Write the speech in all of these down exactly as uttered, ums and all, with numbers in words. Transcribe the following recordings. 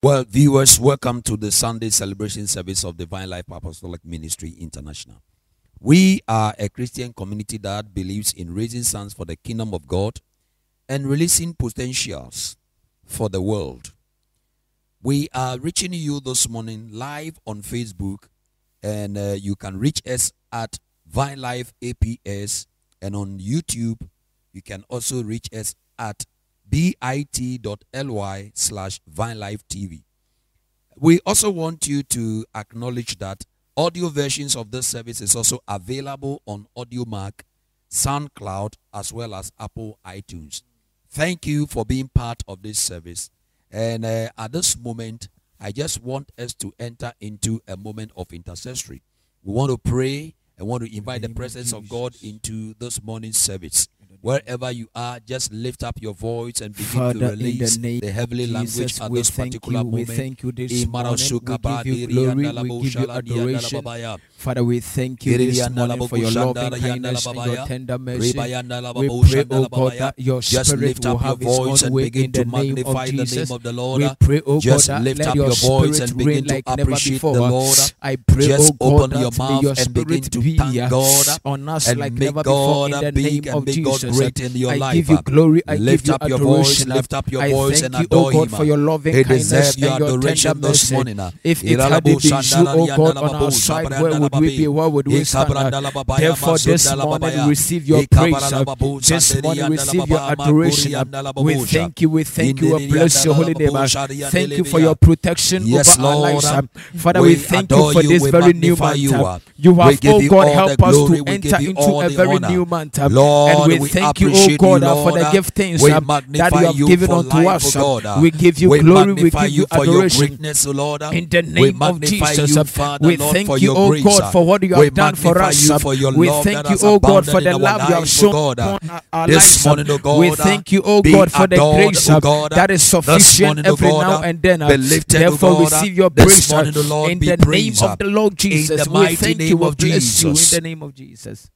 Well, viewers, welcome to the Sunday celebration service of the Vine Life Apostolic Ministry International. We are a Christian community that believes in raising sons for the kingdom of God and releasing potentials for the world. We are reaching you this morning live on Facebook, and uh, you can reach us at Vine Life A P S, and on YouTube, you can also reach us at bit.ly slash Vine Life T V. We also want you to acknowledge that audio versions of this service is also available on audiomark, SoundCloud, as well as Apple iTunes. Thank you for being part of this service. And uh, at this moment, I just want us to enter into a moment of intercessory. We want to pray and want to invite the presence of God into this morning's service. Wherever you are, just lift up your voice and begin Father, to release the, name the heavenly Jesus, language at this particular you, moment. We thank you this morning. We give you glory. We give you adoration. Father, we thank you this morning for your loving kindness and your tender mercy. We pray, oh God, that your spirit will have its own way in the name of Jesus. We pray, oh God, that let your spirit reign like never before. I pray, oh God, that your spirit be here on us like never before in the name of Jesus. Great in your I life. Give you glory. I lift give you up adoration. Your voice, lift up your I voice and adore you, O God, him. For your loving he kindness your and your tender mercy. If it had been you, O God, on our side, where would we be? Where would we stand? Therefore, this morning, receive your praise. This morning, receive your adoration. We thank you. We thank you. We bless your holy name. Thank you for your protection over our lives. Father, we thank you for this very new month. You have, O God, help us to enter into a very new month. And we thank you, O God, you, Lord, for the gift things uh, that you have given unto us. God, uh, we give you we glory, we give you adoration. Greatness, Lord, uh, in the name of Jesus, you, Father, we thank Lord, you, O grace, God, for what you have done for us. For we thank you, O God, for the love you have shown God, our lives. Morning, God, we thank you, O God, for the grace God, that is sufficient every now and then. Therefore, receive your praise in the name of the Lord Jesus. We thank you, we bless you in the name of Jesus.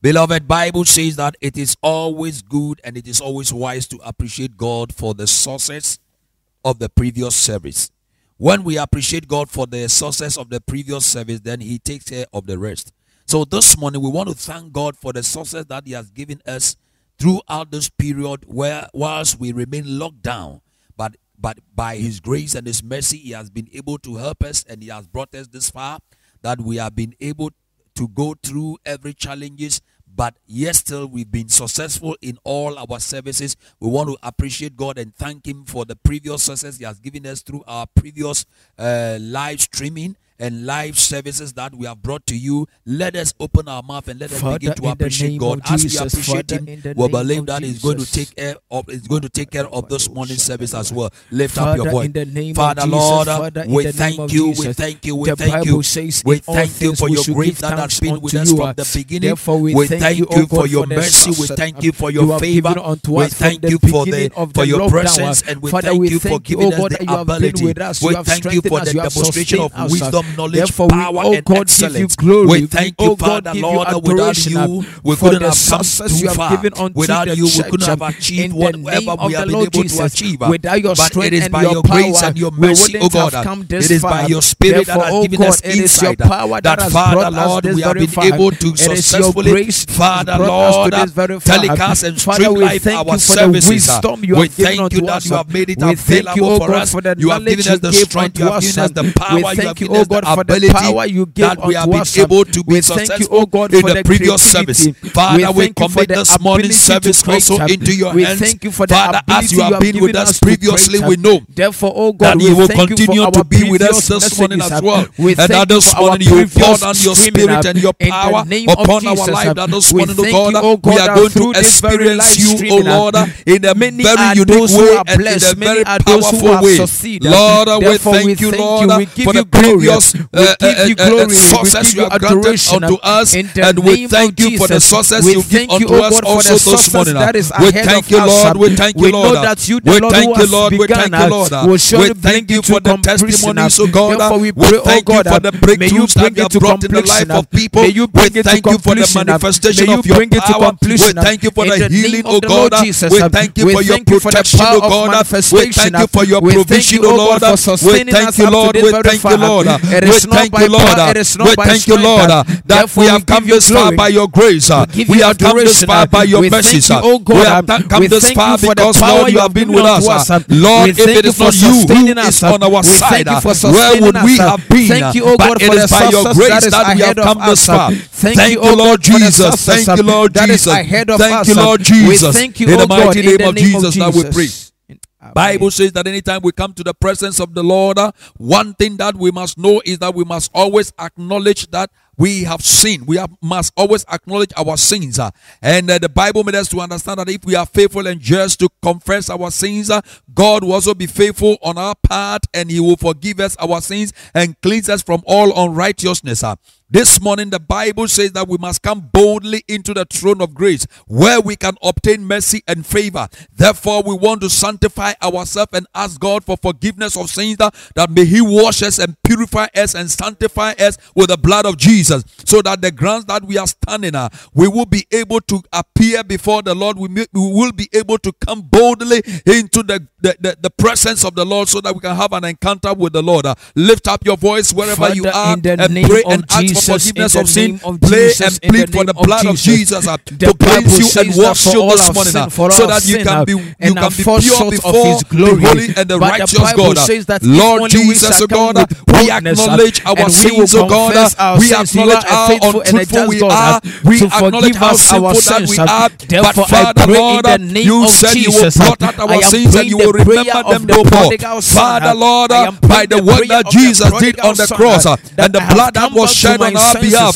Beloved, Bible says that it is always good and it is always wise to appreciate God for the sources of the previous service. When we appreciate God for the sources of the previous service, then he takes care of the rest. So this morning, we want to thank God for the sources that he has given us throughout this period where whilst we remain locked down. But, but by his grace and his mercy, he has been able to help us, and he has brought us this far that we have been able to to go through every challenges, but yet still we've been successful in all our services. We want to appreciate God and thank him for the previous success he has given us through our previous uh, live streaming and live services that we have brought to you. Let us open our mouth and let us Father, begin to appreciate God. As Jesus, we appreciate Father, him, we believe that he's going to take care of is going to take care of this morning's service as well. Lift Father, up your voice. In the name Father, of Lord, Jesus, Father, we thank you, we thank you, we thank you. We thank you for your grace that has been with us from the beginning. We, we thank you, you for your mercy. We thank you for your favor. We thank you for the for your presence, and we thank you for giving us the ability. We thank you for the demonstration of wisdom, knowledge, power, oh and God, excellence. Give you glory. We thank you, oh Father, God, Lord, you without you, we couldn't have come too far. Without you, we couldn't have achieved whatever we have been Lord able Jesus, to achieve. Without your but it is by your, your grace and your mercy, oh God. It is by your spirit Therefore, that has given us insight. That, Father, Lord, we have been able to successfully, Father, Lord, telecast and streamline our services. We thank you that you have made it available for us. You have given us the strength, you have given us the power, you have given us God, for the power you gave that we have been able to be successful in the previous service. Father, we commit this morning's service also into your hands. Father, as you have been with us previously, we know that you will continue to be with us this morning as well. And that this morning you pour down your spirit and your power upon our life. That this morning, God, we are going to experience you, O Lord, in a very unique way and in a very powerful way. Lord, we thank you, Lord, for the previous us, we uh, give you glory, uh, uh, success we give you, you adoration unto us, and we thank you for the success you give unto us also this morning. We thank you, Lord. We thank you, Lord. We thank you, Lord. We thank you, Lord. We thank you for the testimonies, of God. We thank you for the breakthroughs that you have brought in the life of people. We thank you for the manifestation of your power. We thank you for the healing, O God. We thank you for your protection, O God. We thank you for your provision, O Lord. We thank you, Lord. We thank you, Lord. We thank you, Lord. We thank you, Lord, that we have come this far by your grace. We have come this far by your mercies. We have come this far because, Lord, you have been with us. Lord, if it is not you who is on our side, where would we have been? But it is by your grace that we have come this far. Thank you, Lord Jesus. Thank you, Lord Jesus. Thank you, Lord Jesus. In the mighty name of Jesus that we pray. Bible says that anytime we come to the presence of the Lord, uh, one thing that we must know is that we must always acknowledge that we have sinned. We have, must always acknowledge our sins. Uh, and uh, the Bible made us to understand that if we are faithful and just to confess our sins, uh, God will also be faithful on our part, and he will forgive us our sins and cleanse us from all unrighteousness. Uh. This morning, the Bible says that we must come boldly into the throne of grace, where we can obtain mercy and favor. Therefore, we want to sanctify ourselves and ask God for forgiveness of sins, that, that may he wash us and purify us and sanctify us with the blood of Jesus, so that the grounds that we are standing on, we will be able to appear before the Lord. We, may, we will be able to come boldly into the, the, the, the presence of the Lord, so that we can have an encounter with the Lord. Uh, lift up your voice wherever Father, you are and pray and ask forgiveness of sin, of play Jesus, and plead for the blood of Jesus, of Jesus uh, to cleanse you and wash you this morning, uh, so that you can be you can be pure before his glory, the holy and the but righteous the God. Says that Lord Jesus, God, we acknowledge our sins, O God. We acknowledge how untruthful we are. We acknowledge how sinful that we are. But Father, Lord, you said you will blot out our sins and you will remember them no more. Father, Lord, by the work that Jesus did on the cross and the blood that was shed on our behalf,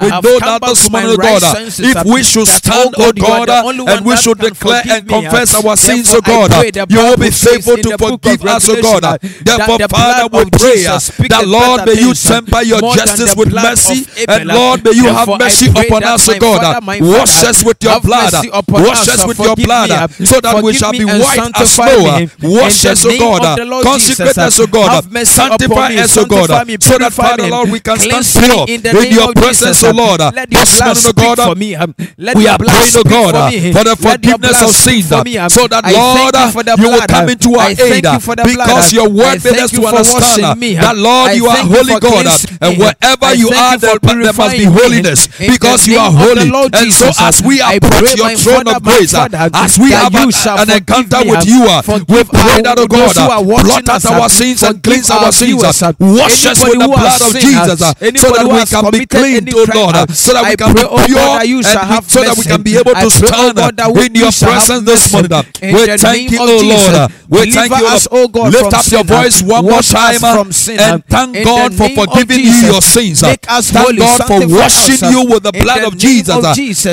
we know that this morning, God, if we should stand, O God, and we should declare and confess our sins, O God, you will be faithful to forgive us, O God. Therefore, Father, we pray that, Lord, may you temper your justice with mercy, and Lord, may you have mercy upon us, O God. Wash us with your blood, wash us with your blood, so that we shall be white as snow. Wash us, O God, consecrate us, O God, sanctify us, O God, so that, Father, Lord, we can stand pure in your presence, O Lord. This morning, O God, we are praying, O God, for the forgiveness of sins, so that, Lord, you will come into our aid, because your word made us to understand that, Lord, you are holy God, and wherever you are, there must be holiness, because you are holy. And so, as we approach your throne of grace, as we have an encounter with you, we pray that, O God, blot out our sins and cleanse our sins, wash us with the blood of Jesus, so that we can be clean, O Lord, so that we can be pure, and so that we can be able to stand in your presence this morning. We thank you, O Lord. We thank you, O God. Lift up your voice one more time and thank God for forgiving you your sins. Thank God for washing you with the blood of Jesus.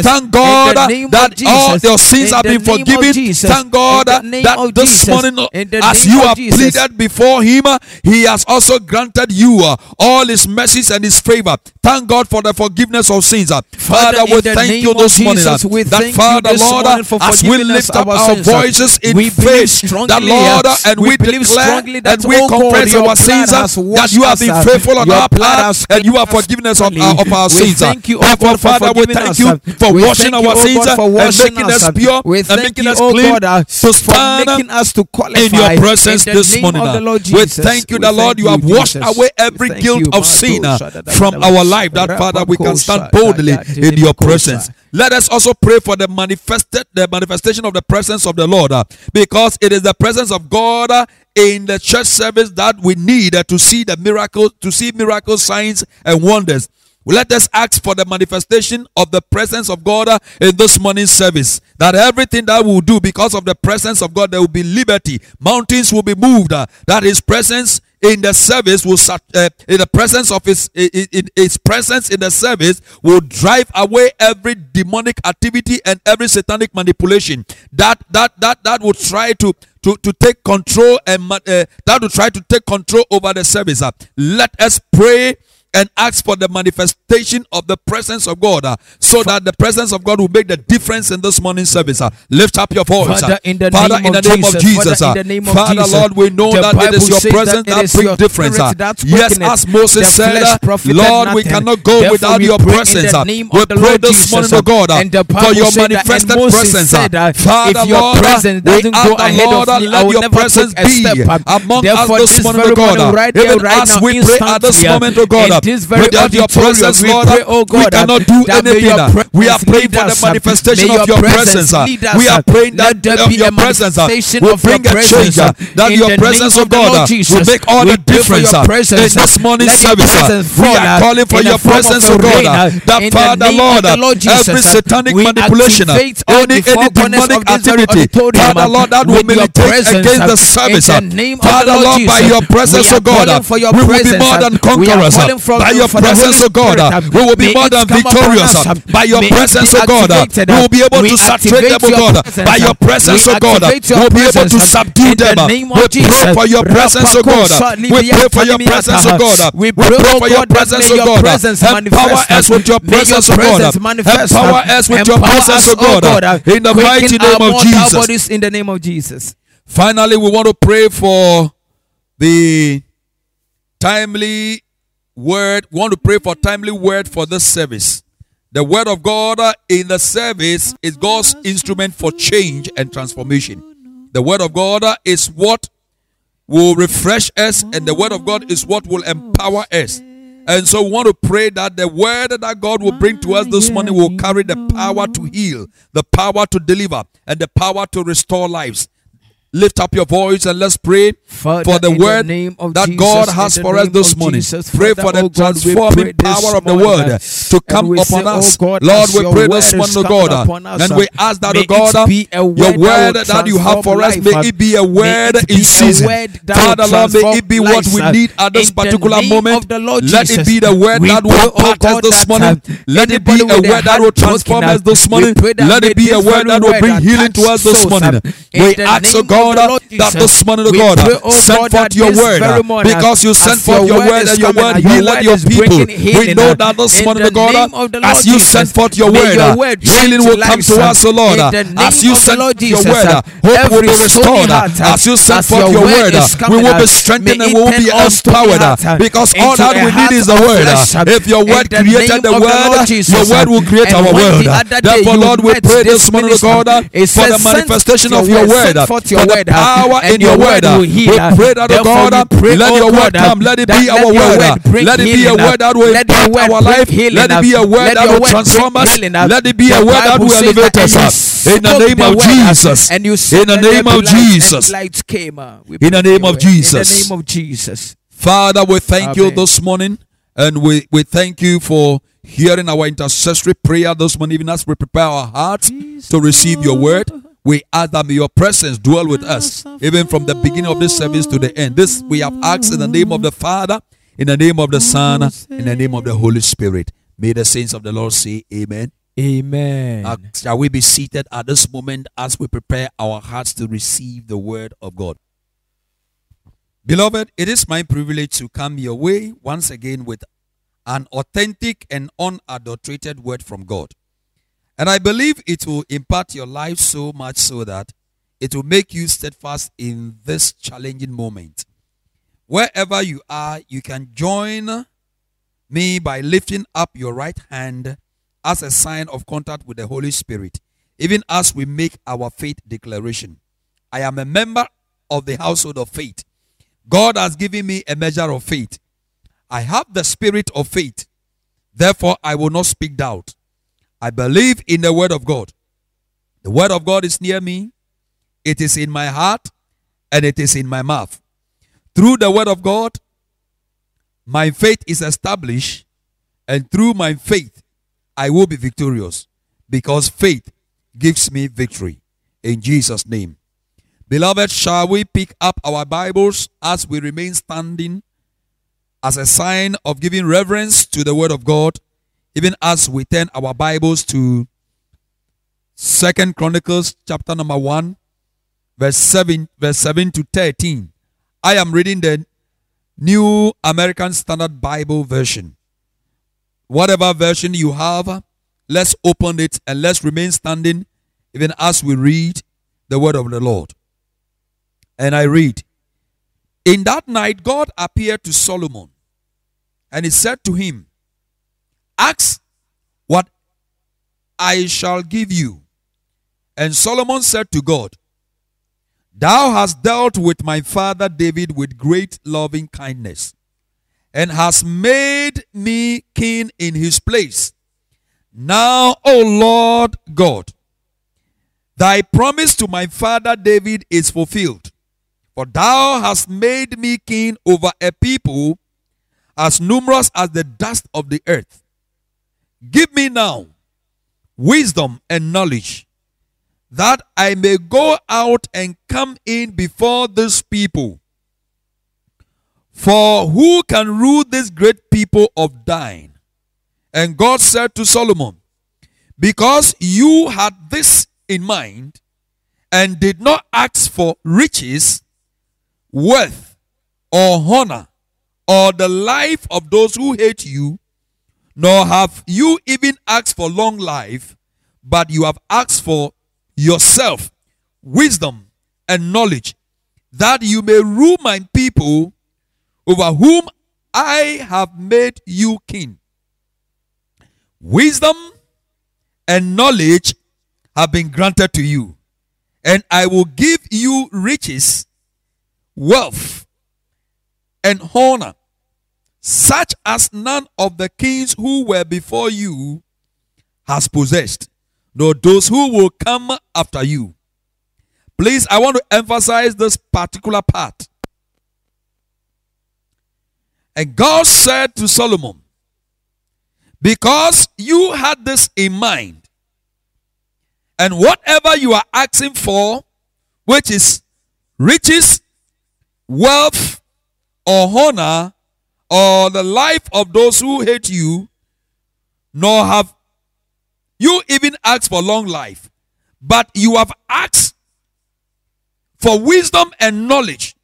Thank God that all your sins have been forgiven. Thank God that this morning, as you have pleaded before him, he has also granted you all his mercies and his favor. Thank God for the forgiveness of sins. Father, we thank you this morning, that, Father, Lord, as we lift up our voices in faith, that, Lord, and we declare and we confess our sins, that you have been faithful on our part and you have forgiven us of our sins. Therefore, Father, we thank you for washing our sins and making us pure and making us clean to stand in your presence this morning. We thank you that, Lord, you have washed away every guilt of sin from our life, that, Father, we can stand boldly in your presence. Let us also pray for the manifested the manifestation of the presence of the Lord, uh, because it is the presence of God uh, in the church service that we need uh, to see the miracles, to see miracles, signs, and wonders. Let us ask for the manifestation of the presence of God uh, in this morning's service. That everything that we will do, because of the presence of God, there will be liberty. Mountains will be moved. Uh, that his presence in the service will uh, in the presence of his in his presence in the service will drive away every demonic activity and every satanic manipulation that that that that would try to to to take control and uh, that would try to take control over the service. Uh, let us pray and ask for the manifestation of the presence of God, uh, so that the presence of God will make the difference in this morning's service. Uh. Lift up your voice. Father, in the name of Jesus. Father, Lord, we know that it is your presence that brings difference. Uh. Yes, as Moses said, uh, Lord, we cannot go without your presence. Uh. We pray this morning, oh God, uh, for your manifested presence. Uh. Father, Lord, we ask, Lord, let your presence be among us this morning, oh God. Even as we pray at this moment, oh God, this very without your presence, we Lord, pray, oh God, we cannot do anything. We are praying for the manifestation your of your presence. presence we are praying that uh, your presence will bring a change. Uh, that in your presence, of God, will make all the difference in this morning's service. We are calling for your presence, of God. That Father, Lord, every satanic manipulation, any demonic activity, Father, Lord, that will militate against the service. Father, Lord, by your presence, of God, we will be more than conquerors. By your presence, O God, we will be more than victorious. By your presence, O God, we will be able to saturate them, O God. By your presence, O God, we will be able to subdue them. We pray for your presence, O God. We pray for your presence, O God. We pray for your presence, O God. Empower us with your presence, O God. Empower us with your presence, O God. In the mighty name of Jesus. In the name of Jesus. Finally, we want to pray for the timely word. We want to pray for timely word for this service. The word of God in the service is God's instrument for change and transformation. The word of God is what will refresh us, and the word of God is what will empower us. And so we want to pray that the word that God will bring to us this morning will carry the power to heal, the power to deliver, and the power to restore lives. Lift up your voice and let's pray Father, for the word the that Jesus, God has for us this morning. Jesus, pray Father, for the oh transforming God, power of the word to come upon say, us. Oh God, Lord, we pray this morning, O God, and we ask that, O God, your word that, that you have for us, may it be a word in season. Father, Lord, may it be what we need at this particular moment. Let it be the word that will impact us this morning. Let it be a word that will transform us this morning. Let it be a word that will bring healing to us this morning. We ask, O God, Lord, that this morning, we God, pray, oh send God, forth your word, because you sent forth your word and your word healed your people. We know that this morning, God, as you sent forth your word, healing will come to us, O Lord. As you sent forth your word, hope will be restored. As you sent forth your word, we will be strengthened and we will be empowered, because all that we need is the word. If your word created the world, your word will create our world. Therefore, Lord, we pray this morning, God, for the manifestation of your word, the power in your word. We pray that, oh God, let your word come. Let it be our word. Let it be a word that will impact our life. Let it be a word that will transform us. Let it be a word that will elevate us. In the name of Jesus. In the name of Jesus. In the name of Jesus. In the name of Jesus. Father, we thank you this morning, and we, we thank you for hearing our intercessory prayer this morning, even as we prepare our hearts to receive your word. We ask that may your presence dwell with us, even from the beginning of this service to the end. This we have asked in the name of the Father, in the name of the Son, in the name of the Holy Spirit. May the saints of the Lord say amen. Amen. Uh, shall we be seated at this moment as we prepare our hearts to receive the word of God. Beloved, it is my privilege to come your way once again with an authentic and unadulterated word from God. And I believe it will impact your life so much so that it will make you steadfast in this challenging moment. Wherever you are, you can join me by lifting up your right hand as a sign of contact with the Holy Spirit, even as we make our faith declaration. I am a member of the household of faith. God has given me a measure of faith. I have the spirit of faith. Therefore, I will not speak doubt. I believe in the word of God. The word of God is near me. It is in my heart and it is in my mouth. Through the word of God, my faith is established, and through my faith, I will be victorious, because faith gives me victory. In Jesus' name. Beloved, shall we pick up our Bibles as we remain standing as a sign of giving reverence to the Word of God, even as we turn our Bibles to Second Chronicles chapter number one, verse seven, verse seven to thirteen. I am reading the New American Standard Bible version. Whatever version you have, let's open it and let's remain standing even as we read the word of the Lord. And I read, "In that night God appeared to Solomon, and he said to him, ask what I shall give you. And Solomon said to God, thou hast dealt with my father David with great loving kindness, and hast made me king in his place. Now, O Lord God, thy promise to my father David is fulfilled, for thou hast made me king over a people as numerous as the dust of the earth. Give me now wisdom and knowledge, that I may go out and come in before this people. For who can rule this great people of thine? And God said to Solomon, because you had this in mind, and did not ask for riches, wealth, or honor, or the life of those who hate you, nor have you even asked for long life, but you have asked for yourself wisdom and knowledge, that you may rule my people, over whom I have made you king. Wisdom and knowledge have been granted to you, and I will give you riches, wealth, and honor, such as none of the kings who were before you has possessed, nor those who will come after you." Please, I want to emphasize this particular part. And God said to Solomon, because you had this in mind, and whatever you are asking for, which is riches, wealth, or honor, or the life of those who hate you, nor have you even asked for long life, but you have asked for wisdom and knowledge,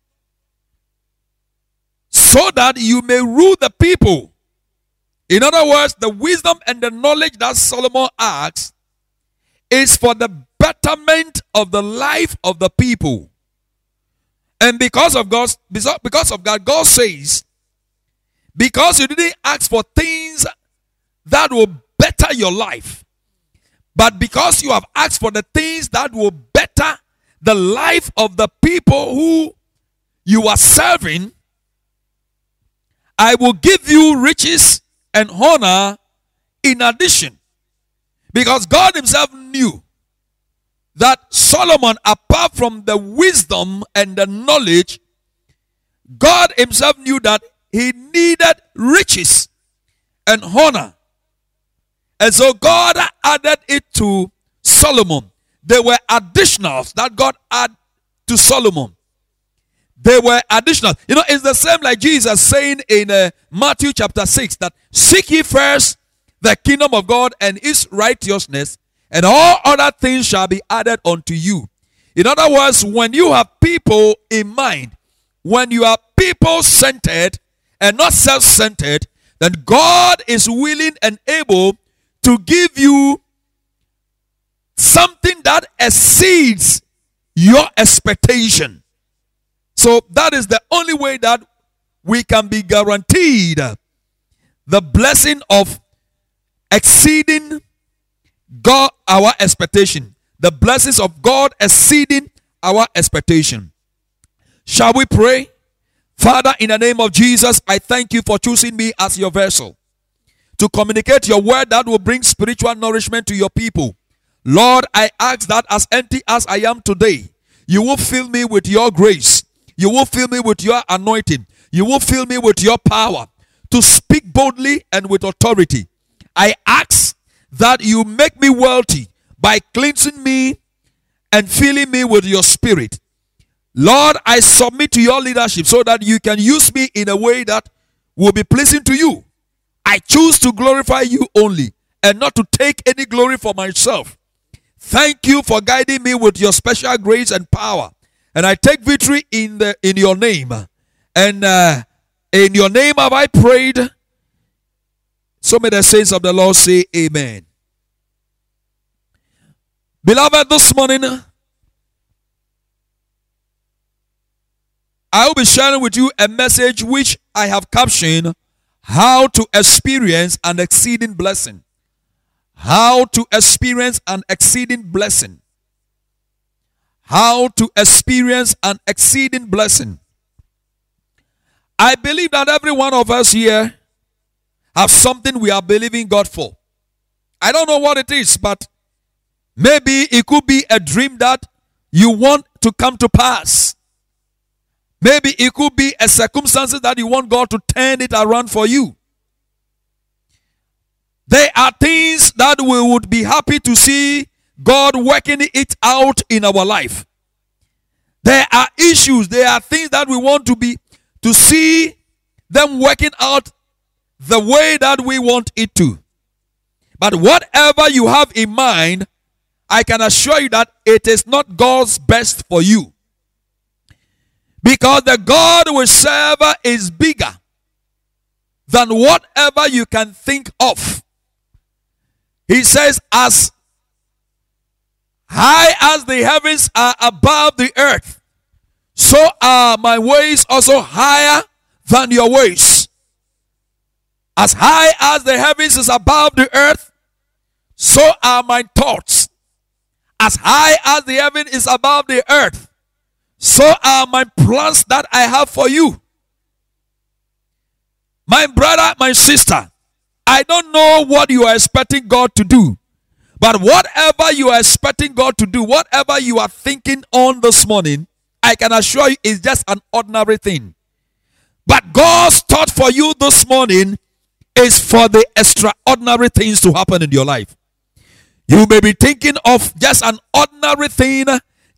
so that you may rule the people. In other words, the wisdom and the knowledge that Solomon asks is for the betterment of the life of the people. And because of God, because of God, God says, because you didn't ask for things that will better your life, but because you have asked for the things that will better the life of the people who you are serving, I will give you riches and honor in addition. Because God himself knew that Solomon, apart from the wisdom and the knowledge, God himself knew that he needed riches and honor. And so God added it to Solomon. They were additionals that God added to Solomon. They were additional. You know, it's the same like Jesus saying in uh, Matthew chapter six that seek ye first the kingdom of God and its righteousness, and all other things shall be added unto you. In other words, when you have people in mind, when you are people-centered and not self-centered, then God is willing and able to give you something that exceeds your expectation. So that is the only way that we can be guaranteed the blessing of exceeding God our expectation. The blessings of God exceeding our expectation. Shall we pray? Father, in the name of Jesus, I thank you for choosing me as your vessel to communicate your word that will bring spiritual nourishment to your people. Lord, I ask that as empty as I am today, you will fill me with your grace. You will fill me with your anointing. You will fill me with your power to speak boldly and with authority. I ask that you make me wealthy by cleansing me and filling me with your spirit. Lord, I submit to your leadership so that you can use me in a way that will be pleasing to you. I choose to glorify you only and not to take any glory for myself. Thank you for guiding me with your special grace and power. And I take victory in the in your name. And uh, in your name have I prayed. So may the saints of the Lord say amen. Beloved, this morning, I will be sharing with you a message which I have captioned, How to Experience an Exceeding Blessing. How to Experience an Exceeding Blessing. How to Experience an Exceeding Blessing. I believe that every one of us here have something we are believing God for. I don't know what it is, but maybe it could be a dream that you want to come to pass. Maybe it could be a circumstance that you want God to turn it around for you. There are things that we would be happy to see God working it out in our life. There are issues, there are things that we want to be to see them working out the way that we want it to. But whatever you have in mind, I can assure you that it is not God's best for you. Because the God we serve is bigger than whatever you can think of. He says, as high as the heavens are above the earth, so are my ways also higher than your ways. As high as the heavens is above the earth, so are my thoughts. As high as the heaven is above the earth, so are my plans that I have for you. My brother, my sister, I don't know what you are expecting God to do. But whatever you are expecting God to do, whatever you are thinking on this morning, I can assure you it's just an ordinary thing. But God's thought for you this morning is for the extraordinary things to happen in your life. You may be thinking of just an ordinary thing,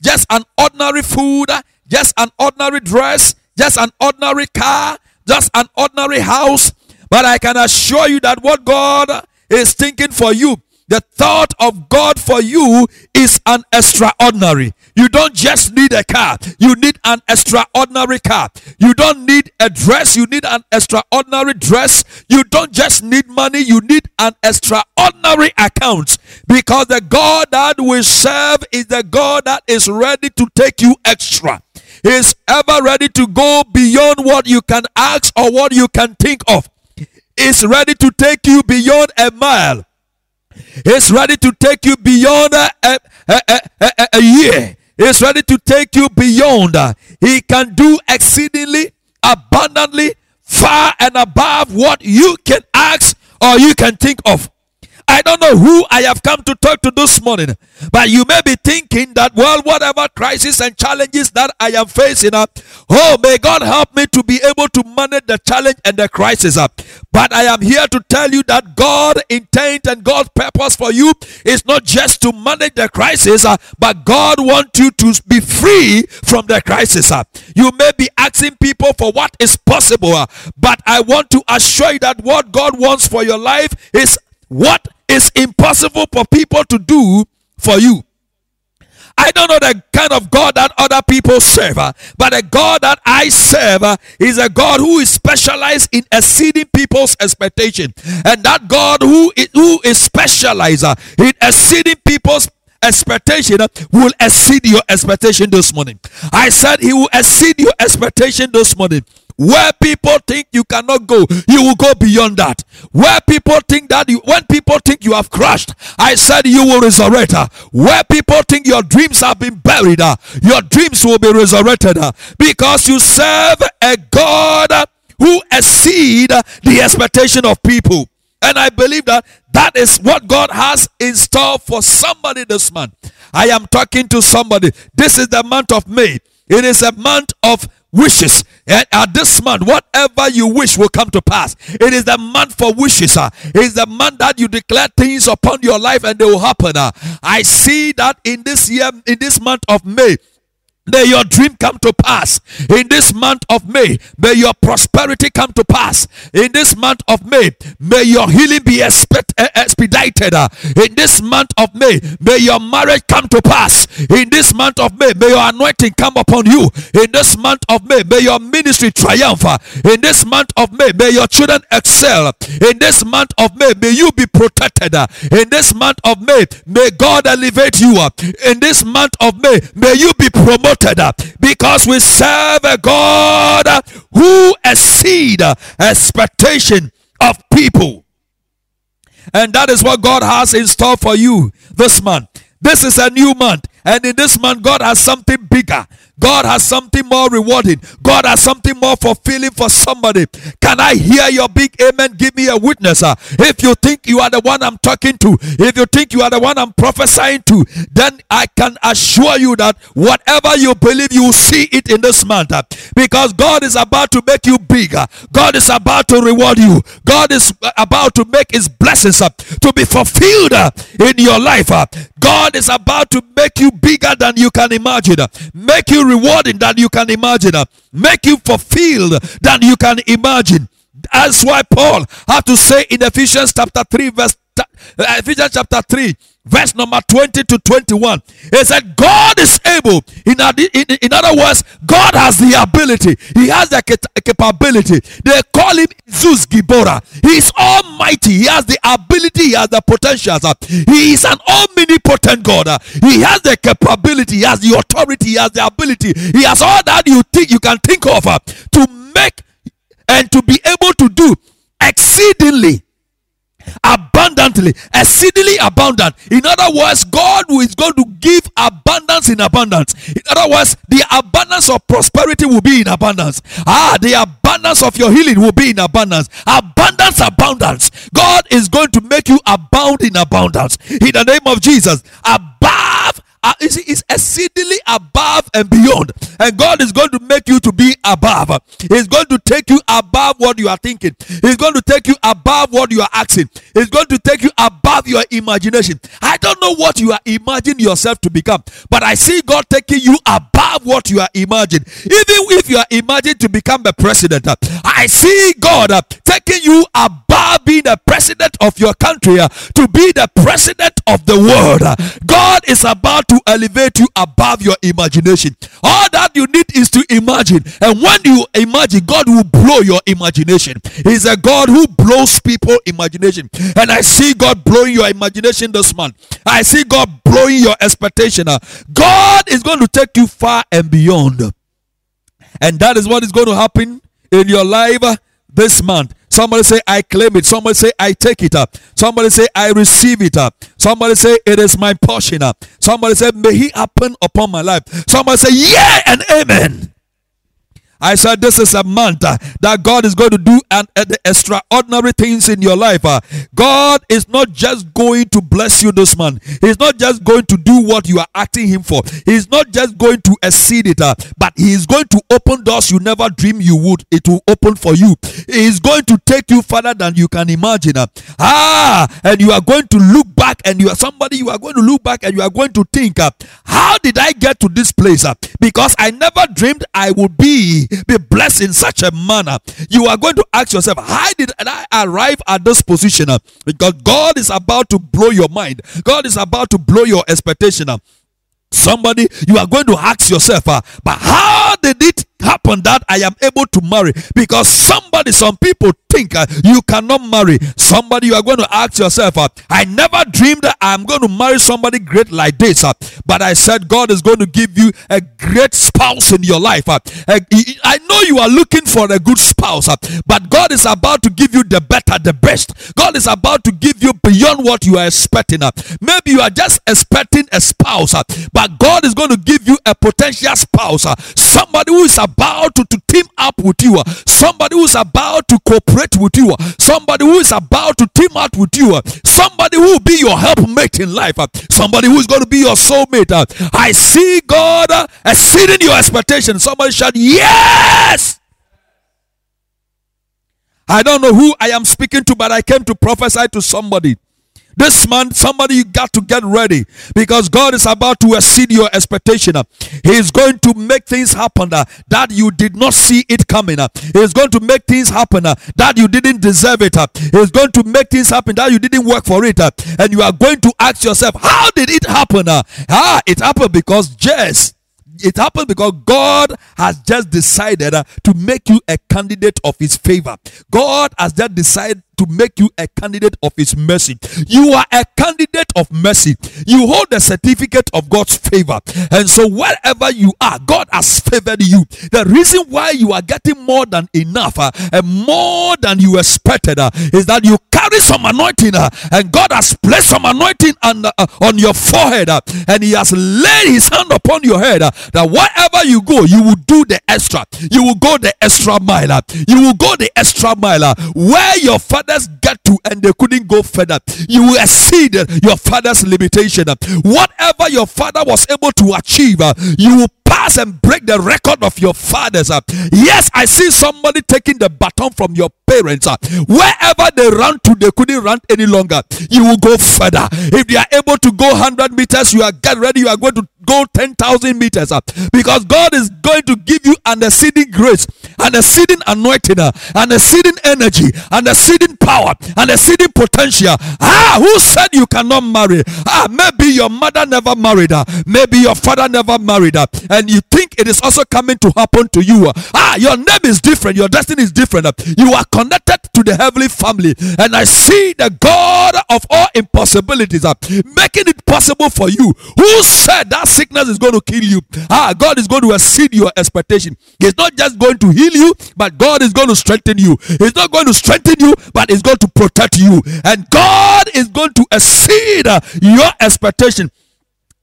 just an ordinary food, just an ordinary dress, just an ordinary car, just an ordinary house. But I can assure you that what God is thinking for you, the thought of God for you is an extraordinary. You don't just need a car. You need an extraordinary car. You don't need a dress. You need an extraordinary dress. You don't just need money. You need an extraordinary account. Because the God that we serve is the God that is ready to take you extra. He is ever ready to go beyond what you can ask or what you can think of. He is ready to take you beyond a mile. He's ready to take you beyond a, a, a, a, a year. He's ready to take you beyond. He can do exceedingly, abundantly, far and above what you can ask or you can think of. I don't know who I have come to talk to this morning, but you may be thinking that, well, whatever crisis and challenges that I am facing, uh, oh, may God help me to be able to manage the challenge and the crisis. Uh. But I am here to tell you that God's intent and God's purpose for you is not just to manage the crisis, uh, but God wants you to be free from the crisis. Uh. You may be asking people for what is possible, uh, but I want to assure you that what God wants for your life is what is impossible for people to do for you. I don't know the kind of God that other people serve, but the God that I serve is a God who is specialized in exceeding people's expectation. And that God who is, who is specialized in exceeding people's expectation will exceed your expectation this morning. I said he will exceed your expectation this morning. Where people think you cannot go, you will go beyond that. Where people think that you, when people think you have crashed, I said you will resurrect. Where people think your dreams have been buried, your dreams will be resurrected, because you serve a God who exceeds the expectation of people. And I believe that that is what God has in store for somebody this month. I am talking to somebody. This is the month of May. It is a month of wishes. And at this month, whatever you wish will come to pass. It is the month for wishes. Uh. It is the month that you declare things upon your life and they will happen. Uh. I see that in this year, in this month of May, May your dream come to pass in this month of May. May your prosperity come to pass in this month of May. May your healing be expect, uh, expedited uh, in this month of May. May your marriage come to pass in this month of May. May your anointing come upon you in this month of May. May your ministry triumph uh, in this month of May. May your children excel in this month of May. May you be protected uh, in this month of May. May God elevate you uh, in this month of May. May you be promoted, because we serve a God who exceeds expectation of people. And that is what God has in store for you this month. This is a new month, and in this month God has something bigger. God has something more rewarding. God has something more fulfilling for somebody. Can I hear your big amen? Give me a witness. Uh, if you think you are the one I'm talking to, if you think you are the one I'm prophesying to, then I can assure you that whatever you believe, you will see it in this month. Uh, because God is about to make you bigger. God is about to reward you. God is about to make his blessings uh, to be fulfilled uh, in your life. Uh, God is about to make you bigger than you can imagine. Uh, make you rewarding than you can imagine, make you fulfilled than you can imagine. That's why Paul had to say in Ephesians chapter three, verse Ephesians chapter three, verse number twenty to twenty-one. He said, "God is able." In, in, in other words, God has the ability. He has the capability. They call him Zeus Gibora. He is almighty. He has the ability. He has the potential. He is an omnipotent God. He has the capability. He has the authority. He has the ability. He has all that you think you can think of to make and to be able to do exceedingly abundantly, exceedingly abundant. In other words, God is going to give abundance in abundance. In other words, the abundance of prosperity will be in abundance. Ah, the abundance of your healing will be in abundance. Abundance, abundance. God is going to make you abound in abundance. In the name of Jesus, above. Uh, it's, it's exceedingly above and beyond, and God is going to make you to be above. He's going to take you above what you are thinking. He's going to take you above what you are asking. He's going to take you above your imagination. I don't know what you are imagining yourself to become, but I see God taking you above what you are imagining. Even if you are imagining to become a president, uh, I see God uh, taking you above being the president of your country uh, to be the president of the world. Uh, God is about to to elevate you above your imagination. All that you need is to imagine, and when you imagine, God will blow your imagination. He's a God who blows people's imagination, and I see God blowing your imagination this month. I see God blowing your expectation. God is going to take you far and beyond, and that is what is going to happen in your life this month. Somebody say, I claim it. Somebody say, I take it up. Somebody say, I receive it up. Somebody say, it is my portion up. Somebody say, may he happen upon my life. Somebody say, yeah and amen. I said, this is a month uh, that God is going to do and uh, the extraordinary things in your life. Uh. God is not just going to bless you this month. He's not just going to do what you are asking him for. He's not just going to exceed it, uh, but he is going to open doors you never dreamed you would. It will open for you. He is going to take you further than you can imagine. Uh. Ah, and you are going to look back, and you are somebody, you are going to look back and you are going to think, uh, how did I get to this place? Uh, because I never dreamed I would be be blessed in such a manner. You are going to ask yourself, how did I arrive at this position? Because God is about to blow your mind. God is about to blow your expectation. Somebody, you are going to ask yourself, uh, but how did it happen that I am able to marry? Because somebody, some people think uh, you cannot marry. Somebody, you are going to ask yourself, uh, I never dreamed that I'm going to marry somebody great like this. Uh, but I said, God is going to give you a great spouse in your life. Uh, I know you are looking for a good spouse, uh, but God is about to give you the better, the best. God is about to give you beyond what you are expecting. Uh, maybe you are just expecting a spouse, uh, but God is going to give you a potential spouse, uh, somebody who is a about to, to team up with you, somebody who's about to cooperate with you, somebody who is about to team up with you, somebody who will be your helpmate in life, somebody who's going to be your soulmate. I see God exceeding your expectations. Somebody shout, yes! I don't know who I am speaking to, but I came to prophesy to somebody. This month, somebody, you got to get ready, because God is about to exceed your expectation. He is going to make things happen that you did not see it coming. He is going to make things happen that you didn't deserve it. He is going to make things happen that you didn't work for it. And you are going to ask yourself, how did it happen? Ah, it happened because just It happened because God has just decided uh, to make you a candidate of his favor. God has just decided to make you a candidate of his mercy. You are a candidate of mercy. You hold the certificate of God's favor. And so wherever you are, God has favored you. The reason why you are getting more than enough uh, and more than you expected uh, is that you carry some anointing uh, and God has placed some anointing on, uh, on your forehead uh, and he has laid his hand upon your head uh, that wherever you go, you will do the extra. You will go the extra mile. Uh, you will go the extra mile. Uh, where your father get to and they couldn't go further, you will exceed your father's limitation. Whatever your father was able to achieve, you will pass and break the record of your fathers. Yes, I see somebody taking the baton from your parents. Wherever they ran to, they couldn't run any longer. You will go further. If they are able to go one hundred meters, you are get ready, you are going to go ten thousand meters up, because God is going to give you an exceeding grace, an exceeding anointing, an exceeding energy, an exceeding power, an exceeding potential. Ah, who said you cannot marry? Ah, maybe your mother never married, maybe your father never married, and you think it is also coming to happen to you. Ah, your name is different, your destiny is different. You are connected to the heavenly family, and I see the God of all impossibilities making it possible for you. Who said that sickness is going to kill you? Ah, God is going to exceed your expectation. He's not just going to heal you, but God is going to strengthen you. He's not going to strengthen you, but he's going to protect you. And God is going to exceed uh, your expectation.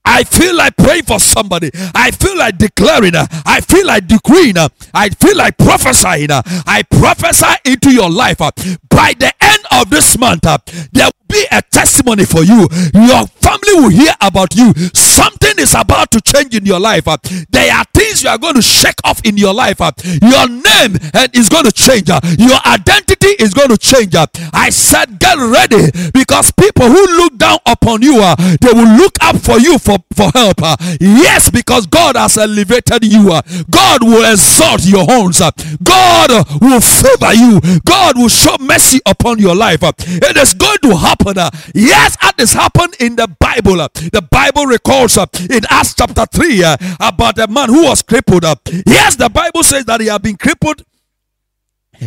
I feel like praying for somebody. I feel like declaring. I feel like decreeing. I feel like prophesying. I prophesy into your life. By the end of this month, there will be a testimony for you. Your family will hear about you. Something is about to change in your life. There are things you are going to shake off in your life. Your name is going to change. Your identity is going to change. I said, get ready, because people who look down upon you, they will look up for you for for help. Yes, because God has elevated you. God will exalt your horns. God will favor you. God will show mercy upon your life. It is going to happen. Yes, that has happened in the Bible. The Bible recalls in Acts chapter three about a man who was crippled. Yes, the Bible says that he had been crippled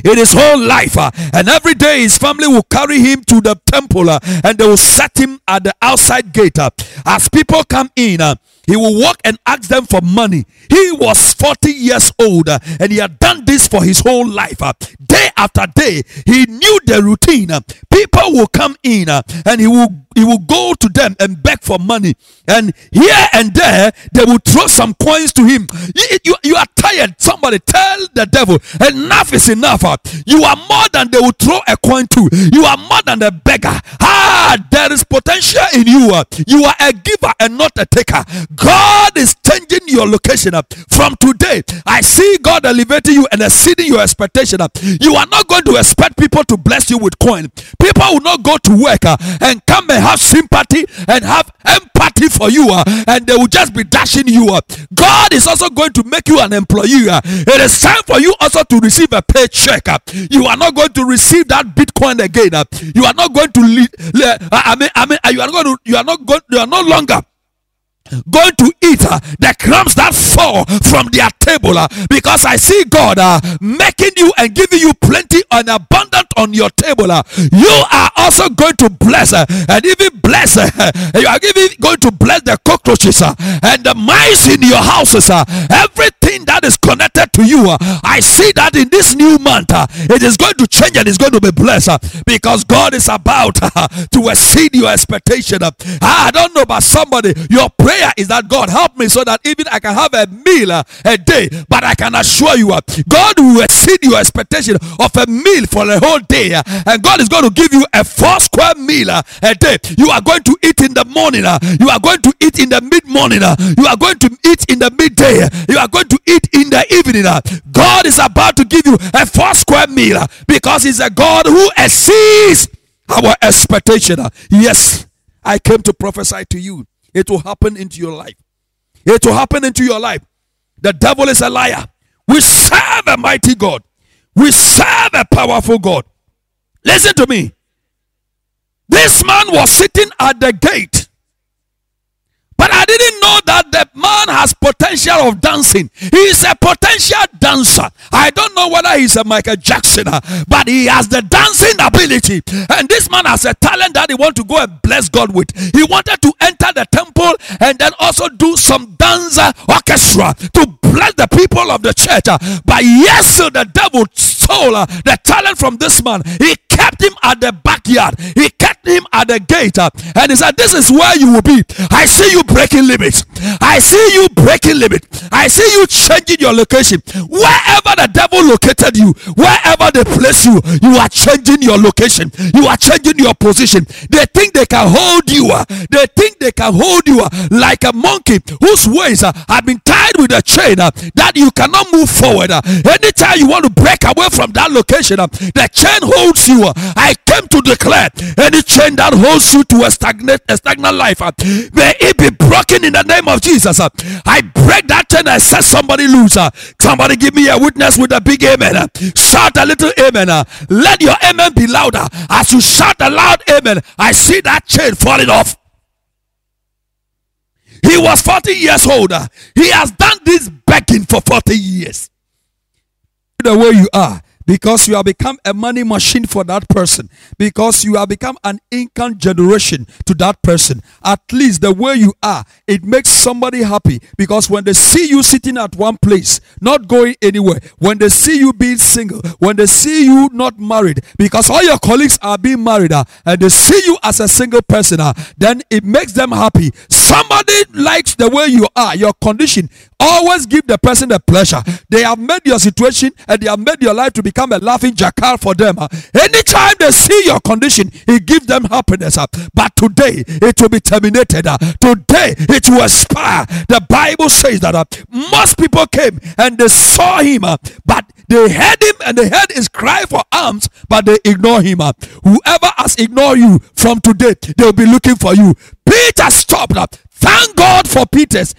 in his whole life, uh, and every day his family will carry him to the temple, uh, and they will set him at the outside gate. Uh, as people come in, uh, he will walk and ask them for money. He was forty years old, uh, and he had done this for his whole life. Uh, day after day, he knew the routine. Uh, people will come in, uh, and he will he will go to them and beg for money. And here and there, they will throw some coins to him. You, you, you are tired. Somebody tell the devil, enough is enough. You are more than they will throw a coin to. You are more than a beggar. Ah, there is potential in you. You are a giver and not a taker. God is changing your location. From today, I see God elevating you and exceeding your expectation. You are not going to expect people to bless you with coin. People will not go to work and come and have sympathy and have empathy for you, uh, and they will just be dashing you up. Uh. God is also going to make you an employee. Uh. It is time for you also to receive a paycheck. Uh. You are not going to receive that Bitcoin again. Uh. You are not going to lead. Le- I mean, I mean, you are going to. You are not going. You are no longer going to eat uh, the crumbs that fall from their table, uh, because I see God uh, making you and giving you plenty and abundant on your table. Uh, you are also going to bless uh, and even bless uh, you are even going to bless the cockroaches uh, and the mice in your houses. Uh, everything that is connected to you, uh, I see that in this new month, uh, it is going to change and it's going to be blessed, uh, because God is about uh, to exceed your expectation. Uh, I don't know about somebody, your prayer is that, God, help me so that even I can have a meal uh, a day. But I can assure you, uh, God will exceed your expectation of a meal for a whole day, uh, and God is going to give you a four square meal uh, a day. You are going to eat in the morning, uh, you are going to eat in the mid-morning, uh, you are going to eat in the midday, uh, you are going to eat in the evening. Uh, God is about to give you a four square meal, uh, because he's a God who exceeds Our expectation. Yes, I came to prophesy to you. It will happen into your life. It will happen into your life. The devil is a liar. We serve a mighty God. We serve a powerful God. Listen to me. This man was sitting at the gate. But I didn't know that the man has potential of dancing. He's a potential dancer. I don't know whether he's a Michael Jackson, but he has the dancing ability. And this man has a talent that he wants to go and bless God with. He wanted to enter the temple and then also do some dance orchestra to bless the people of the church. But yes, the devil stole the talent from this man. He kept him at the backyard. He kept him at the gate. And he said, this is where you will be. I see you breaking limits. I see you breaking limits. I see you changing your location. Wherever the devil located you, wherever they place you, you are changing your location. You are changing your position. They think they can hold you. They think they can hold you like a monkey whose ways have been tied with a chain that you cannot move forward. Anytime you want to break away from that location, the chain holds you. I came to declare any chain that holds you to a stagnant, a stagnant life, may it be broken in the name of Jesus. I break that chain. I set somebody loose. Somebody give me a witness with a big amen. Shout a little amen. Let your amen be louder. As you shout a loud amen, I see that chain falling off. He was forty years old. He has done this begging for forty years. The way you are. Because you have become a money machine for that person. Because you have become an income generation to that person. At least the way you are, it makes somebody happy. Because when they see you sitting at one place, not going anywhere, when they see you being single, when they see you not married, because all your colleagues are being married, uh, and they see you as a single person, uh, then it makes them happy. Somebody likes the way you are, your condition. Always give the person the pleasure. They have made your situation and they have made your life to become a laughing jackal for them. Anytime they see your condition, it gives them happiness. But today, it will be terminated. Today, it will expire. The Bible says that most people came and they saw him, but they heard him and they heard his cry for alms, but they ignore him. Whoever has ignored you from today, they'll be looking for you. Peter stopped. Thank God for Peter's.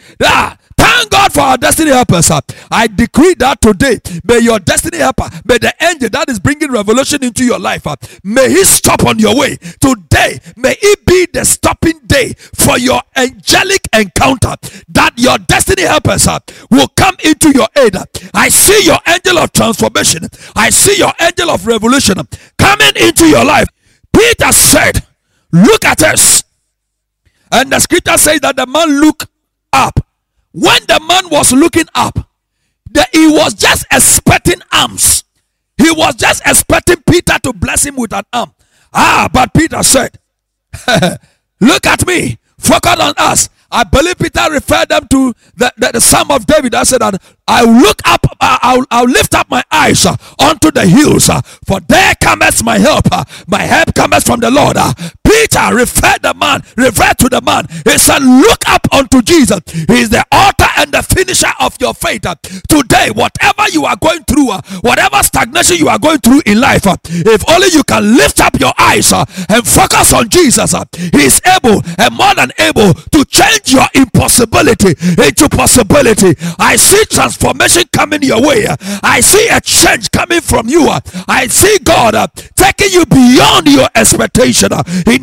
Thank God for our destiny helpers. I decree that today, may your destiny helper, may the angel that is bringing revelation into your life, may he stop on your way. Today, may it be the stopping day for your angelic encounter, that your destiny helpers will come into your aid. I see your angel of transformation. I see your angel of revolution coming into your life. Peter said, look at us. And the scripture says that the man looked up. When the man was looking up, the, he was just expecting alms. He was just expecting Peter to bless him with an alms. Ah, but Peter said, look at me. Focus on us. I believe Peter referred them to the, the, the Psalm of David. I said that I will look up, uh, I'll, I'll lift up my eyes uh, unto the hills, uh, for there cometh my help. Uh, my help cometh from the Lord. Uh, Peter referred the man, referred to the man. He said, look up unto Jesus. He is the author and the finisher of your faith. Uh, today, whatever you are going through, uh, whatever stagnation you are going through in life, uh, if only you can lift up your eyes uh, and focus on Jesus, uh, he is able and more than able to change your impossibility into possibility. I see transformation coming your way. I see a change coming from you. I see God taking you beyond your expectation in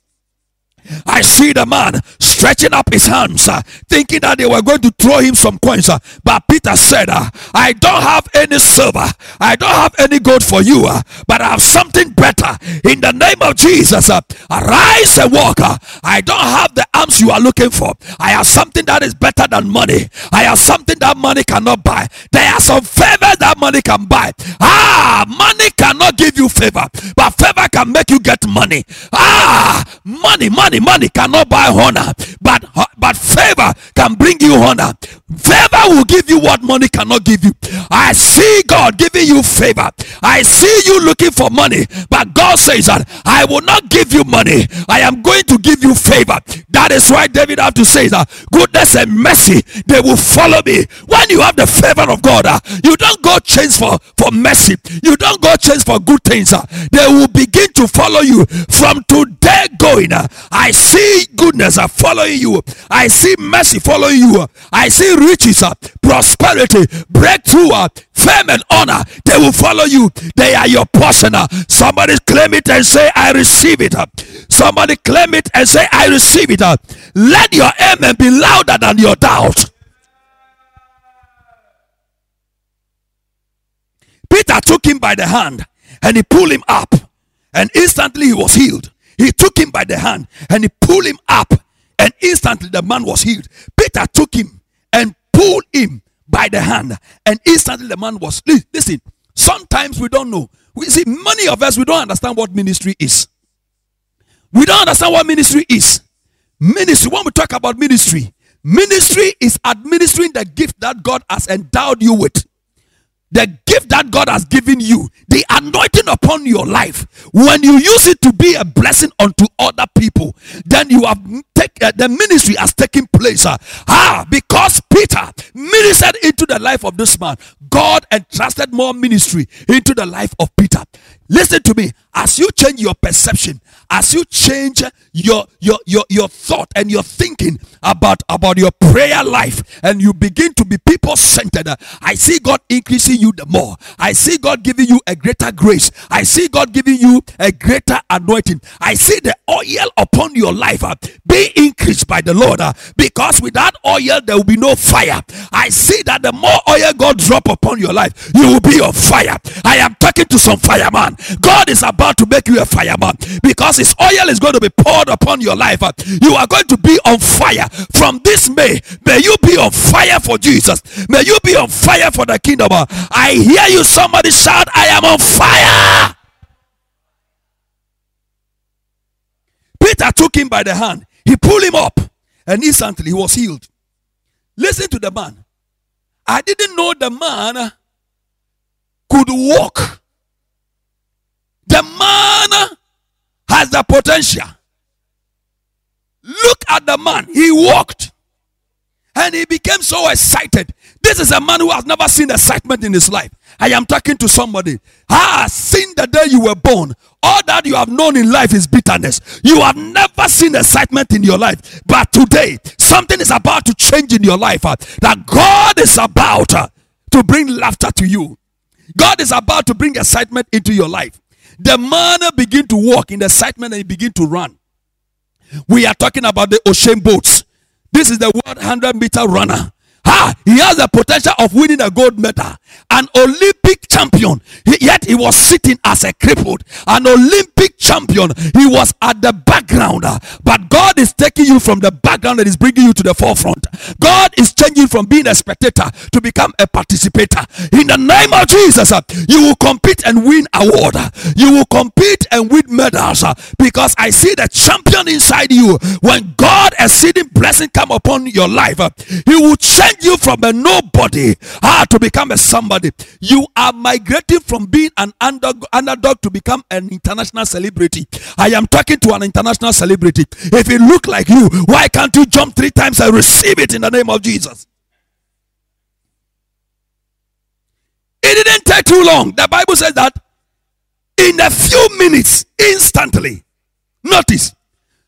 I see the man stretching up his hands, uh, thinking that they were going to throw him some coins. Uh, but Peter said, uh, I don't have any silver. I don't have any gold for you, uh, but I have something better. In the name of Jesus, uh, arise and walk. Uh, I don't have the arms you are looking for. I have something that is better than money. I have something that money cannot buy. There are some favors that money can buy. Ah, money cannot give you favor, but favor can make you get money. Ah, money, money. Money cannot buy honor, but but favor can bring you honor. Favor will give you what money cannot give you. I see God giving you favor. I see you looking for money, but God says that I will not give you money. I am going to give you favor. That is why David had to say that goodness and mercy, they will follow me. When you have the favor of God, you don't go chase for for mercy. You don't go no chance for good things. They will begin to follow you from today going. I see goodness following you. I see mercy following you. I see riches, prosperity, breakthrough, fame and honor. They will follow you. They are your portion. Somebody claim it and say, I receive it. Somebody claim it and say, I receive it. Let your amen be louder than your doubt. Peter took him by the hand and he pulled him up, and instantly he was healed. He took him by the hand and he pulled him up, and instantly the man was healed. Peter took him and pulled him by the hand, and instantly the man was healed. Listen, sometimes we don't know. We see many of us, we don't understand what ministry is. We don't understand what ministry is. Ministry, when we talk about ministry, ministry is administering the gift that God has endowed you with. The gift that God has given you, the anointing upon your life, when you use it to be a blessing unto other people, then you have take, uh, the ministry has taken place. Uh, ah, because Peter ministered into the life of this man, God entrusted more ministry into the life of Peter. Listen to me. As you change your perception, as you change your your your, your thought and your thinking about, about your prayer life, and you begin to be people-centered, I see God increasing you the more. I see God giving you a greater grace. I see God giving you a greater anointing. I see the oil upon your life uh, be increased by the Lord, uh, because without oil there will be no fire. I see that the more oil God drop upon your life, you will be on fire. I am talking to some fireman. God is about to make you a fireman, because his oil is going to be poured upon your life. You are going to be on fire from this May. May you be on fire for Jesus. May you be on fire for the kingdom. I hear you. Somebody shout, I am on fire. Peter took him by the hand. He pulled him up, and instantly he was healed. Listen to the man. I didn't know the man could walk. The man has the potential. Look at the man. He walked. And he became so excited. This is a man who has never seen excitement in his life. I am talking to somebody. Ah, since the day you were born, all that you have known in life is bitterness. You have never seen excitement in your life. But today, something is about to change in your life. Uh, that God is about uh, to bring laughter to you. God is about to bring excitement into your life. The man begin to walk in the excitement, and he begin to run. We are talking about the ocean boats. This is the world one hundred meter runner. Ha! He has the potential of winning a gold medal. An Olympic champion. He, yet he was sitting as a crippled. An Olympic champion. He was at the background. But God is taking you from the background and is bringing you to the forefront. God is changing from being a spectator to become a participator. In the name of Jesus, you will compete and win award. You will compete and win medals. Because I see the champion inside you. When God exceeding blessing come upon your life, he will change you from a nobody ah, to become a somebody. You are migrating from being an underdog, underdog to become an international celebrity. I am talking to an international celebrity. If it look like you, why can't you jump three times and receive it in the name of Jesus? It didn't take too long. The Bible says that in a few minutes, instantly. Notice,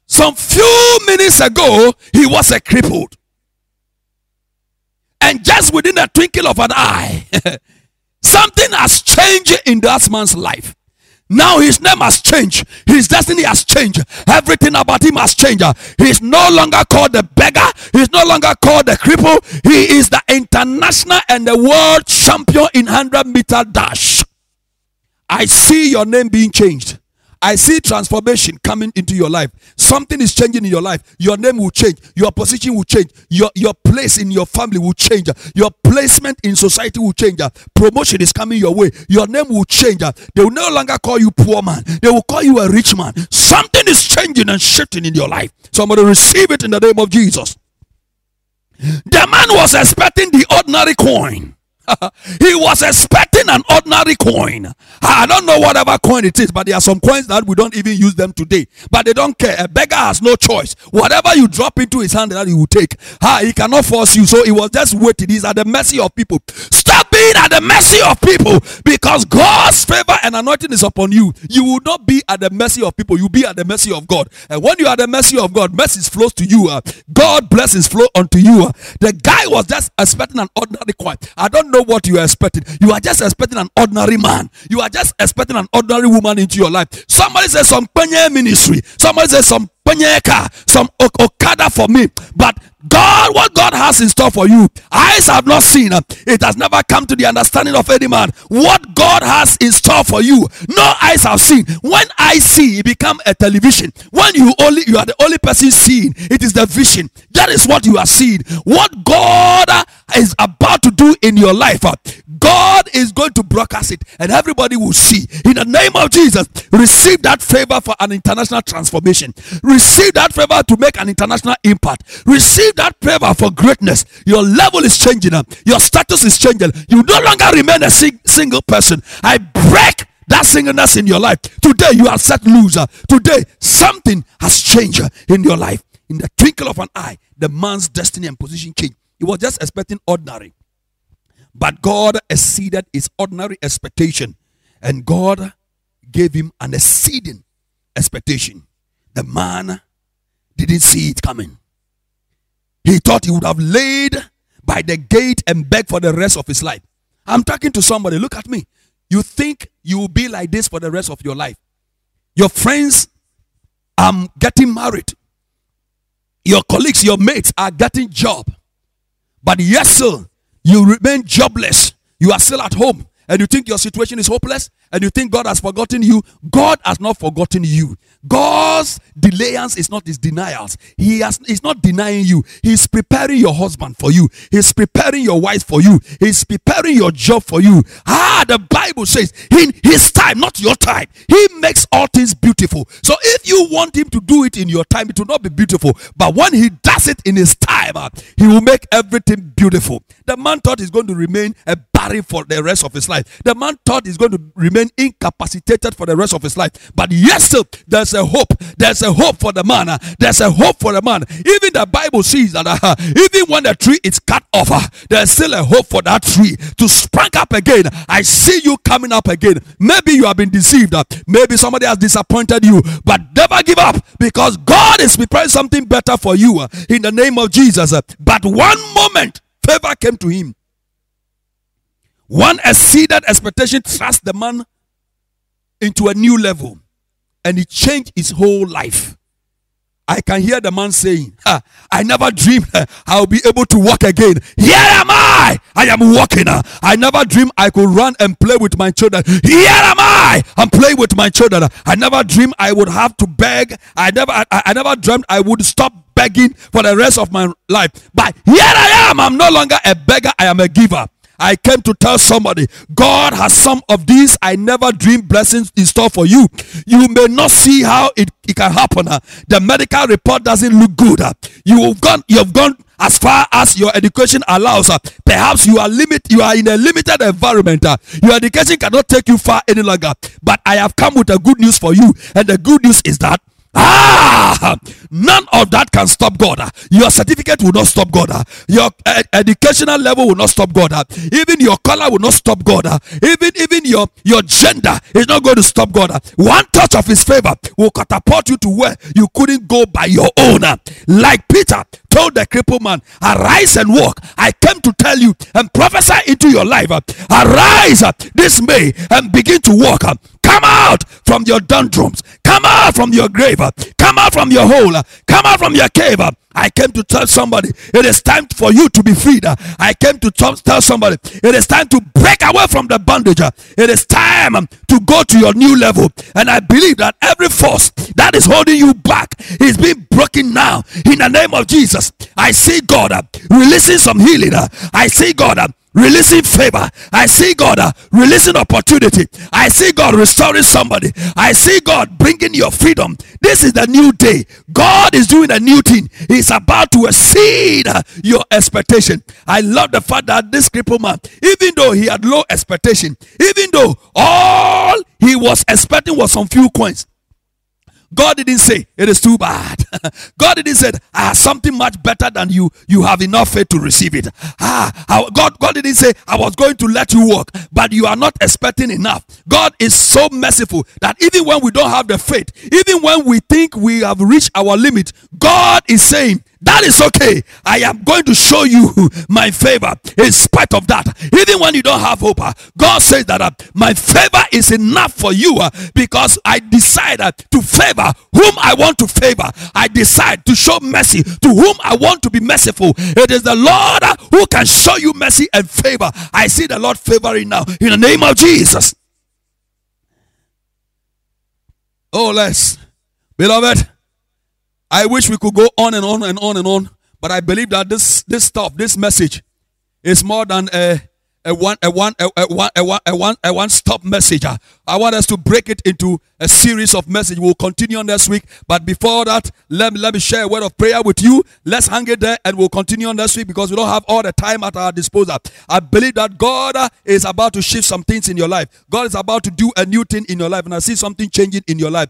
some few minutes ago, he was a crippled. And just within the twinkle of an eye, something has changed in that man's life. Now his name has changed. His destiny has changed. Everything about him has changed. He's no longer called the beggar. He's no longer called the cripple. He is the international and the world champion in one hundred meter dash. I see your name being changed. I see transformation coming into your life. Something is changing in your life. Your name will change. Your position will change. Your, your place in your family will change. Your placement in society will change. Promotion is coming your way. Your name will change. They will no longer call you poor man. They will call you a rich man. Something is changing and shifting in your life. Somebody receive it in the name of Jesus. The man was expecting the ordinary coin. He was expecting an ordinary coin. I don't know whatever coin it is, but there are some coins that we don't even use them today. But they don't care. A beggar has no choice. Whatever you drop into his hand, that he will take. Ah, he cannot force you. So he was just waiting. He's at the mercy of people. Stop being at the mercy of people, because God's favor and anointing is upon you. You will not be at the mercy of people. You'll be at the mercy of God. And when you are at the mercy of God, mercy flows to you. Uh, God blessings flow unto you. Uh, the guy was just expecting an ordinary coin. I don't know what you are expecting. You are just expecting an ordinary man. You are just expecting an ordinary woman into your life. Somebody says some penye ministry. Somebody says some penye car. Some okada for me. But God, what God has in store for you, eyes have not seen. It has never come to the understanding of any man. What God has in store for you, no eyes have seen. When I see, it become a television. When you only, you are the only person seeing. It is the vision. That is what you are seeing. What God is about to do in your life, God is going to broadcast it, and everybody will see. In the name of Jesus, receive that favor for an international transformation. Receive that favor to make an international impact. Receive that favor for greatness. Your level is changing. Your status is changing. You no longer remain a sing- single person. I break that singleness in your life. Today, you are set loose. Today, something has changed in your life. In the twinkle of an eye, the man's destiny and position changed. He was just expecting ordinary. But God exceeded his ordinary expectation. And God gave him an exceeding expectation. The man didn't see it coming. He thought he would have laid by the gate and begged for the rest of his life. I'm talking to somebody. Look at me. You think you will be like this for the rest of your life. Your friends are um, getting married. Your colleagues, your mates are getting job. But yes, sir, you remain jobless. You are still at home. And you think your situation is hopeless. And you think God has forgotten you. God has not forgotten you. God's delayance is not his denials. He has, is not denying you. He's preparing your husband for you. He's preparing your wife for you. He's preparing your job for you. Ah, the Bible says, in his time, not your time, he makes all things beautiful. So if you want him to do it in your time, it will not be beautiful. But when he does it in his time, uh, he will make everything beautiful. The man thought he's going to remain a for the rest of his life. The man thought he's going to remain incapacitated for the rest of his life. But yes, sir, there's a hope. There's a hope for the man. There's a hope for the man. Even the Bible says that uh, even when the tree is cut off, uh, there's still a hope for that tree to spring up again. I see you coming up again. Maybe you have been deceived. Uh, maybe somebody has disappointed you. But never give up, because God is preparing something better for you uh, in the name of Jesus. Uh, but one moment, favor came to him. One exceeded expectation thrust the man into a new level, and he changed his whole life. I can hear the man saying, ah, I never dreamed I'll be able to walk again. Here am I. I am walking. I never dreamed I could run and play with my children. Here am I. I'm playing with my children. I never dreamed I would have to beg. I never, I, I never dreamed I would stop begging for the rest of my life. But here I am. I'm no longer a beggar. I am a giver. I came to tell somebody, God has some of these I never dreamed blessings in store for you. You may not see how it, it can happen. The medical report doesn't look good. You've gone, you've gone as far as your education allows. Perhaps you are limit, you are in a limited environment. Your education cannot take you far any longer. But I have come with a good news for you. And the good news is that Ah, none of that can stop God. Your certificate will not stop God. Your ed- educational level will not stop God. Even your color will not stop God. Even even your, your gender is not going to stop God. One touch of his favor will catapult you to where you couldn't go by your own. Like Peter told the crippled man, arise and walk. I came to tell you and prophesy into your life. Arise this May and begin to walk. Come out from your doldrums. Come out from your grave. Come out from your hole. Come out from your cave. I came to tell somebody, it is time for you to be freed. I came to tell somebody, it is time to break away from the bondage. It is time to go to your new level. And I believe that every force that is holding you back is being broken now in the name of Jesus. I see God releasing some healing. I see God releasing favor. I see God uh, releasing opportunity. I see God restoring somebody. I see God bringing your freedom. This is the new day. God is doing a new thing. He's about to exceed your expectation. I love the fact that this crippled man, even though he had low expectation, even though all he was expecting was some few coins, God didn't say, it is too bad. God didn't say, I have something much better than you. You have enough faith to receive it. Ah, I, God, God didn't say, I was going to let you walk, but you are not expecting enough. God is so merciful that even when we don't have the faith, even when we think we have reached our limit, God is saying, that is okay. I am going to show you my favor in spite of that. Even when you don't have hope, God says that my favor is enough for you because I decide to favor whom I want to favor. I decide to show mercy to whom I want to be merciful. It is the Lord who can show you mercy and favor. I see the Lord favoring now in the name of Jesus. Oh, let's, beloved, I wish we could go on and on and on and on, but I believe that this this stuff, this message, is more than a a one a one a, a one a one a one a one stop message. I want us to break it into a series of messages. We'll continue on next week, but before that, let me let me share a word of prayer with you. Let's hang it there, and we'll continue on next week because we don't have all the time at our disposal. I believe that God is about to shift some things in your life. God is about to do a new thing in your life, and I see something changing in your life.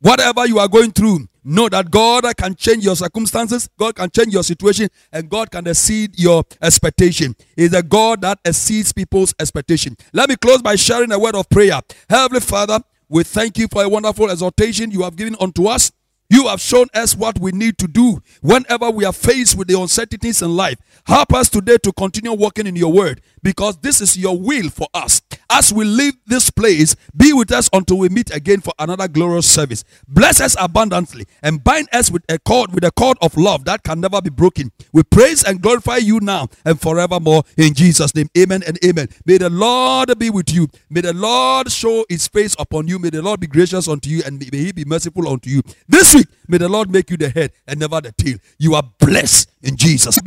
Whatever you are going through, know that God can change your circumstances, God can change your situation, and God can exceed your expectation. He's a God that exceeds people's expectation. Let me close by sharing a word of prayer. Heavenly Father, we thank you for a wonderful exhortation you have given unto us. You have shown us what we need to do whenever we are faced with the uncertainties in life. Help us today to continue walking in your word because this is your will for us. As we leave this place, be with us until we meet again for another glorious service. Bless us abundantly and bind us with a cord, with a cord of love that can never be broken. We praise and glorify you now and forevermore in Jesus' name. Amen and amen. May the Lord be with you. May the Lord show his face upon you. May the Lord be gracious unto you and may he be merciful unto you. This week, may the Lord make you the head and never the tail. You are blessed in Jesus' name.